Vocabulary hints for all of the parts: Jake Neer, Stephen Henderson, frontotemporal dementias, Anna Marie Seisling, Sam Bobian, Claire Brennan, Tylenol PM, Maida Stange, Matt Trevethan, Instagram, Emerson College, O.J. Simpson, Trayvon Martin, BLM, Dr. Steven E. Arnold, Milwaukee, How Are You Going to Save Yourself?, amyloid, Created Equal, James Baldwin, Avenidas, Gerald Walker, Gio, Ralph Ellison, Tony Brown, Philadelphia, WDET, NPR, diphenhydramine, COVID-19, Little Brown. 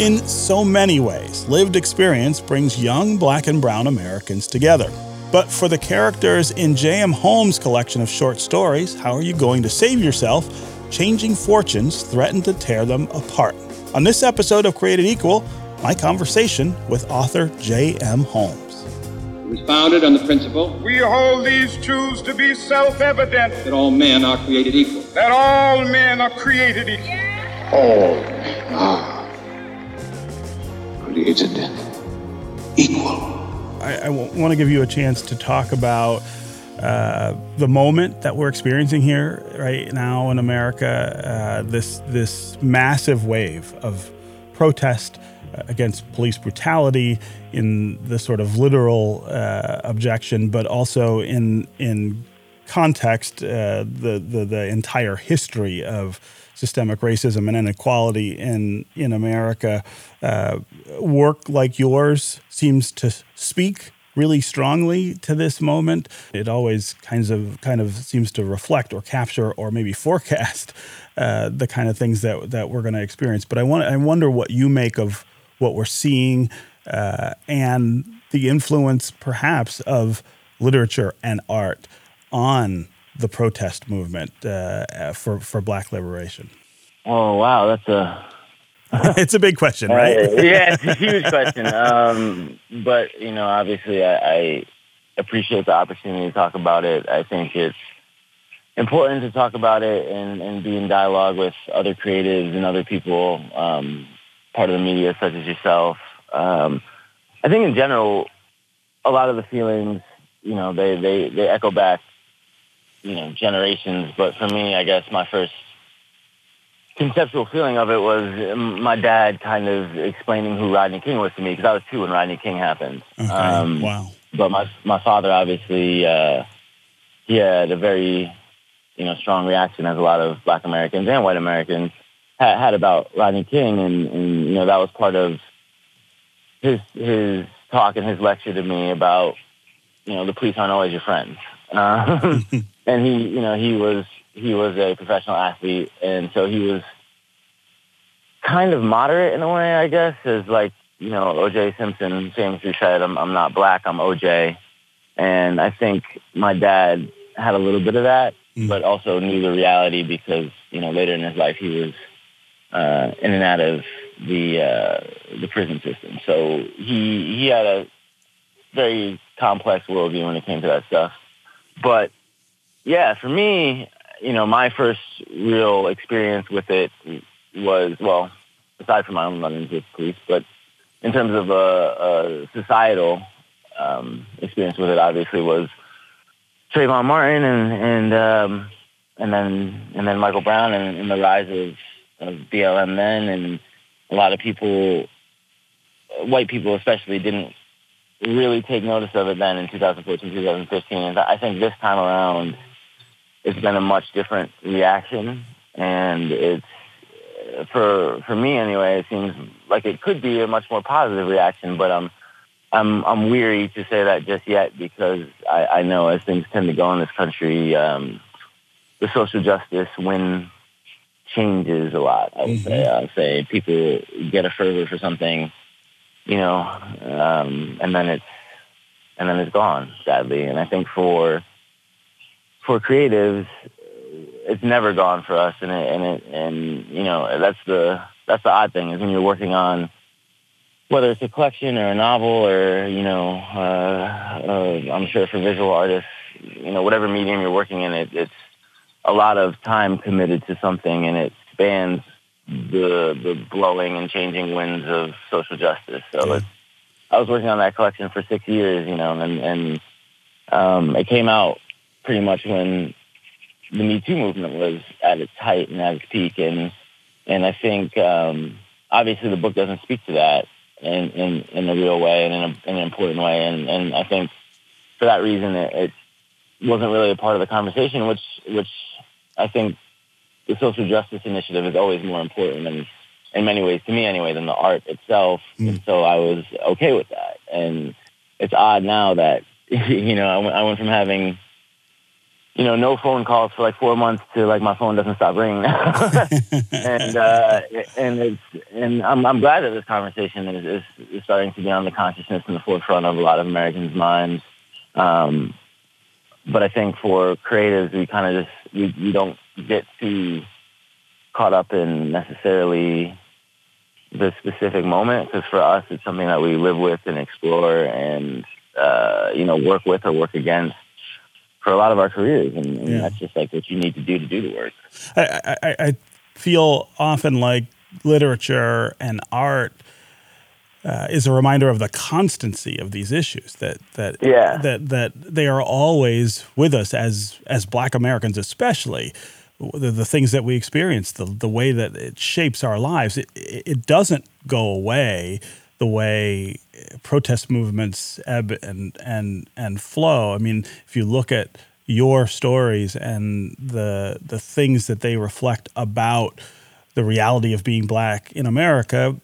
In so many ways, lived experience brings young black and brown Americans together. But for the characters in J.M. Holmes' collection of short stories, How Are You Going to Save Yourself?, changing fortunes threaten to tear them apart. On this episode of Created Equal, my conversation with author J.M. Holmes. It was founded on the principle, we hold these truths to be self-evident, that all men are created equal. That all men are created equal. Yeah. All men are created equal. I want to give you a chance to talk about the moment that we're experiencing here right now in America, this massive wave of protest against police brutality in the sort of literal objection, but also in context, the entire history of systemic racism and inequality in America. Work like yours seems to speak really strongly to this moment. It always kind of seems to reflect or capture or maybe forecast the kind of things that we're going to experience. But I wonder what you make of what we're seeing and the influence perhaps of literature and art on the protest movement for black liberation. Oh, wow. That's a... It's a big question, right? Yeah, it's a huge question. But, you know, obviously I appreciate the opportunity to talk about it. I think it's important to talk about it and be in dialogue with other creatives and other people, part of the media such as yourself. I think in general, a lot of the feelings, you know, they echo back, you know, generations. But for me, I guess my first conceptual feeling of it was my dad kind of explaining who Rodney King was to me, because I was 2 when Rodney King happened. Okay. Wow. But my father, obviously, he had a very, you know, strong reaction, as a lot of black Americans and white Americans had about Rodney King. And you know, that was part of his talk and his lecture to me about, you know, the police aren't always your friends. And he, you know, he was a professional athlete, and so he was kind of moderate in a way, I guess, as like, you know, O.J. Simpson famously said, I'm not black, I'm O.J. And I think my dad had a little bit of that, but also knew the reality because, you know, later in his life he was in and out of the prison system. So he had a very complex worldview when it came to that stuff. But, yeah, for me... You know, my first real experience with it was, well, aside from my own run-ins with police, but in terms of a societal experience with it, obviously, was Trayvon Martin and then Michael Brown and the rise of BLM then, and a lot of people, white people especially, didn't really take notice of it then in 2014, 2015. And I think this time around, it's been a much different reaction, and it's, for me anyway, it seems like it could be a much more positive reaction, but I'm weary to say that just yet, because I know as things tend to go in this country, the social justice win changes a lot, I would say. I would say people get a fervor for something, you know, and then it's gone, sadly. And I think for creatives, it's never gone for us, and you know, that's the odd thing, is when you're working on, whether it's a collection or a novel or, you know, I'm sure for visual artists, you know, whatever medium you're working in, it's a lot of time committed to something, and it spans the blowing and changing winds of social justice. So I was working on that collection for 6 years, you know, and it came out pretty much when the Me Too movement was at its height and at its peak. And I think, obviously the book doesn't speak to that in a real way and in an important way. And I think for that reason, it wasn't really a part of the conversation, which I think the social justice initiative is always more important than, in many ways, to me anyway, than the art itself. And so I was okay with that. And it's odd now that, you know, I went from having you know, no phone calls for like 4 months to like my phone doesn't stop ringing now. and I'm glad that this conversation is starting to be on the consciousness and the forefront of a lot of Americans' minds. But I think for creatives, we kind of just, we don't get too caught up in necessarily the specific moment, because for us, it's something that we live with and explore and, you know, work with or work against for a lot of our careers, and yeah. That's just like what you need to do the work. I feel often like literature and art is a reminder of the constancy of these issues, that they are always with us as Black Americans, especially the things that we experience, the way that it shapes our lives. It doesn't go away the way protest movements ebb and flow. I mean, if you look at your stories and the things that they reflect about the reality of being Black in America,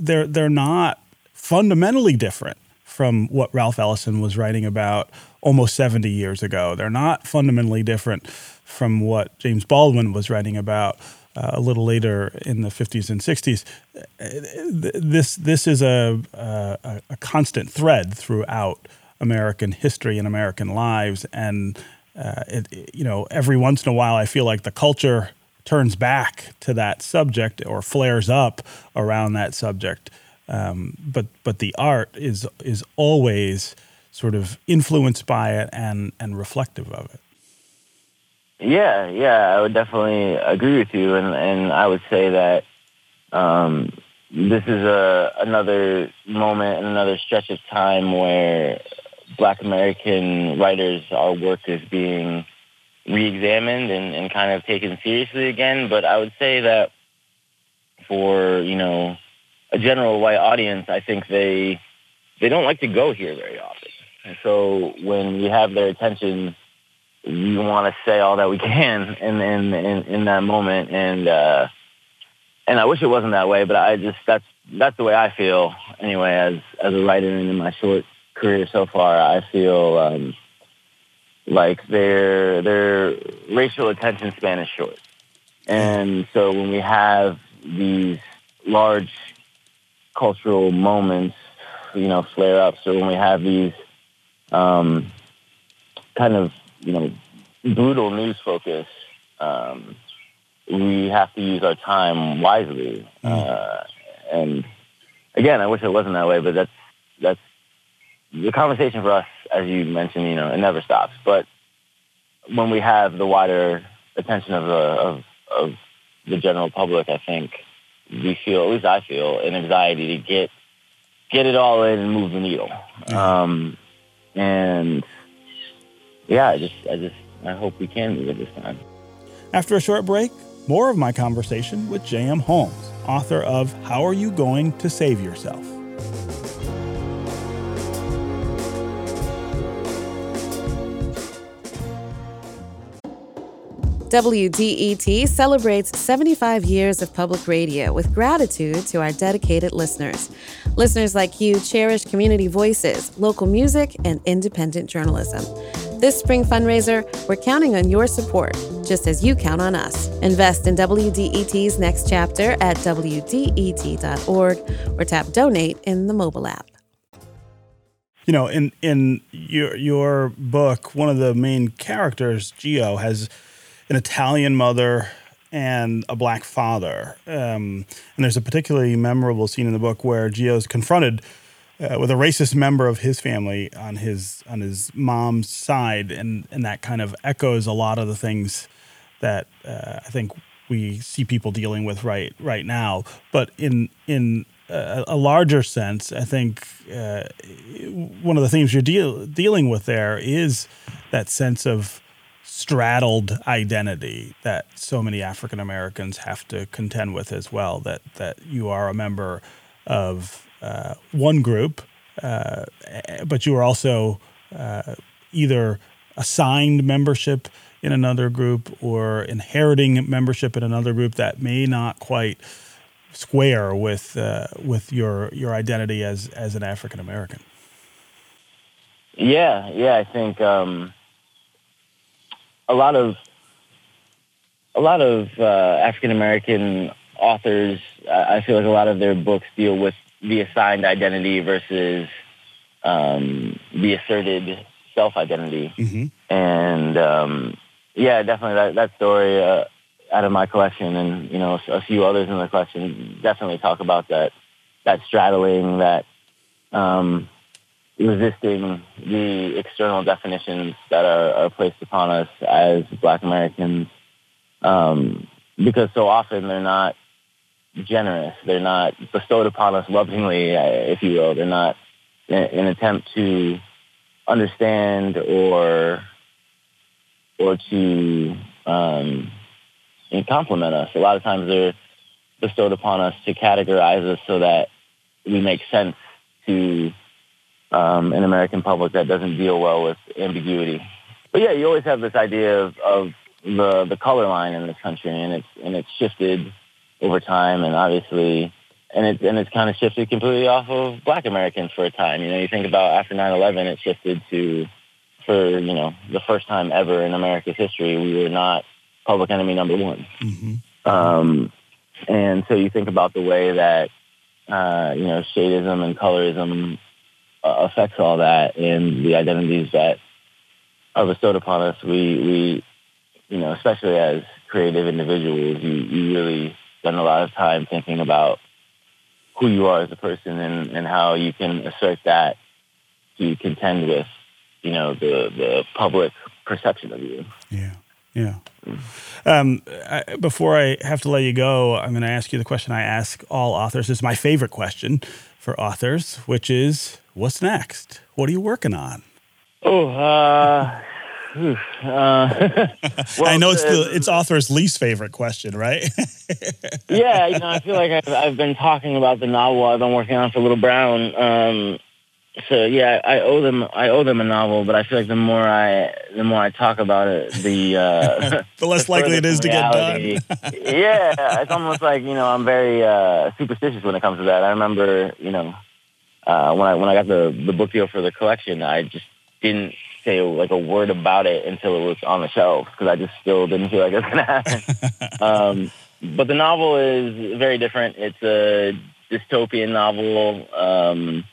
they're not fundamentally different from what Ralph Ellison was writing about almost 70 years ago. They're not fundamentally different from what James Baldwin was writing about a little later in the 50s and 60s. This is a constant thread throughout American history and American lives, and every once in a while I feel like the culture turns back to that subject or flares up around that subject. But the art is always sort of influenced by it and reflective of it. Yeah, I would definitely agree with you, and I would say that this is another moment and another stretch of time where Black American writers, our work is being re-examined and kind of taken seriously again. But I would say that for, you know, a general white audience, I think they don't like to go here very often. And so when you have their attention, we want to say all that we can in that moment, and I wish it wasn't that way, but I just that's the way I feel anyway. As a writer and in my short career so far, I feel like their racial attention span is short, and so when we have these large cultural moments, you know, flare ups, or when we have these kind of, you know, brutal news focus, we have to use our time wisely. And again, I wish it wasn't that way, but that's the conversation for us, as you mentioned, you know, it never stops. But when we have the wider attention of the general public, I think we feel, at least I feel, an anxiety to get it all in and move the needle. Yeah, I hope we can do it this time. After a short break, more of my conversation with J.M. Holmes, author of How Are You Going to Save Yourself? WDET celebrates 75 years of public radio with gratitude to our dedicated listeners. Listeners like you cherish community voices, local music, and independent journalism. This spring fundraiser, we're counting on your support, just as you count on us. Invest in WDET's next chapter at WDET.org or tap donate in the mobile app. You know, in your book, one of the main characters, Gio, has an Italian mother and a Black father. And there's a particularly memorable scene in the book where Gio's confronted with a racist member of his family on his mom's side, and that kind of echoes a lot of the things that I think we see people dealing with right now. But in a larger sense, I think one of the themes you're dealing with there is that sense of straddled identity that so many African Americans have to contend with as well. That you are a member of one group, but you were also either assigned membership in another group or inheriting membership in another group that may not quite square with your identity as an African American. Yeah, I think a lot of African American authors, I feel like a lot of their books deal with the assigned identity versus the asserted self-identity. Mm-hmm. And yeah, definitely that story out of my collection, and a few others in the collection, definitely talk about that straddling, that resisting the external definitions that are placed upon us as Black Americans, because so often they're not generous. They're not bestowed upon us lovingly, if you will. They're not an attempt to understand or to compliment us. A lot of times they're bestowed upon us to categorize us so that we make sense to an American public that doesn't deal well with ambiguity. But yeah, you always have this idea of the color line in this country, and it's shifted over time, and obviously, and it's kind of shifted completely off of Black Americans for a time. You think about after 9/11, it shifted to, for the first time ever in America's history, we were not public enemy number one. Mm-hmm. And so you think about the way that shadism and colorism affects all that, and the identities that are bestowed upon us. We especially as creative individuals, you really spend a lot of time thinking about who you are as a person, and how you can assert that to contend with the public perception of you. Yeah. Yeah. Before I have to let you go, I'm going to ask you the question I ask all authors. It's my favorite question for authors, which is, what's next? What are you working on? Well, I know it's author's least favorite question, right? Yeah. I feel like I've been talking about the novel I've been working on for Little Brown. So yeah, I owe them a novel, but I feel like the more I talk about it, the less likely it is to get done. Yeah, it's almost like I'm very superstitious when it comes to that. I remember when I got the book deal for the collection, I just didn't say like a word about it until it was on the shelf, because I just still didn't feel like it was gonna happen. But the novel is very different. It's a dystopian novel.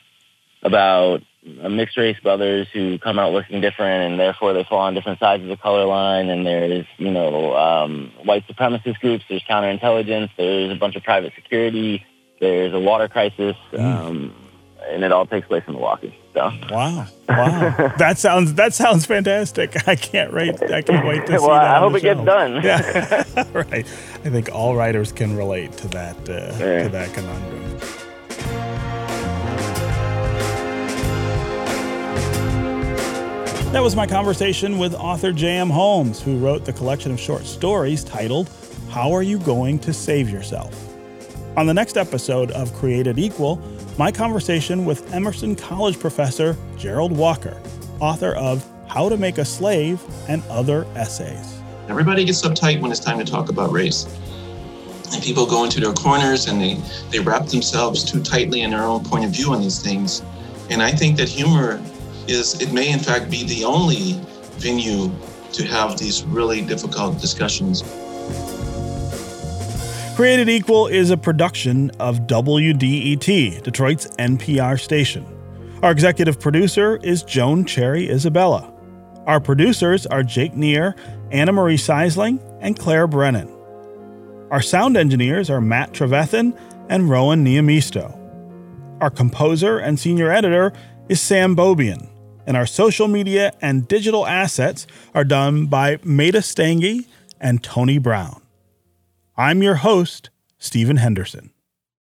About mixed race brothers who come out looking different, and therefore they fall on different sides of the color line. And there's, white supremacist groups. There's counterintelligence. There's a bunch of private security. There's a water crisis, and it all takes place in Milwaukee. So wow, that sounds fantastic. I can't wait to see. Well, I hope it gets done. Yeah, right. I think all writers can relate to that to that conundrum. That was my conversation with author J.M. Holmes, who wrote the collection of short stories titled, How Are You Going to Save Yourself? On the next episode of Created Equal, my conversation with Emerson College professor Gerald Walker, author of How to Make a Slave and Other Essays. Everybody gets uptight when it's time to talk about race. And people go into their corners, and they wrap themselves too tightly in their own point of view on these things. And I think that humor it may in fact be the only venue to have these really difficult discussions. Created Equal is a production of WDET, Detroit's NPR station. Our executive producer is Joan Cherry Isabella. Our producers are Jake Neer, Anna Marie Seisling, and Claire Brennan. Our sound engineers are Matt Trevethan and Rowan Niamisto. Our composer and senior editor is Sam Bobian, and our social media and digital assets are done by Maida Stange and Tony Brown. I'm your host, Stephen Henderson.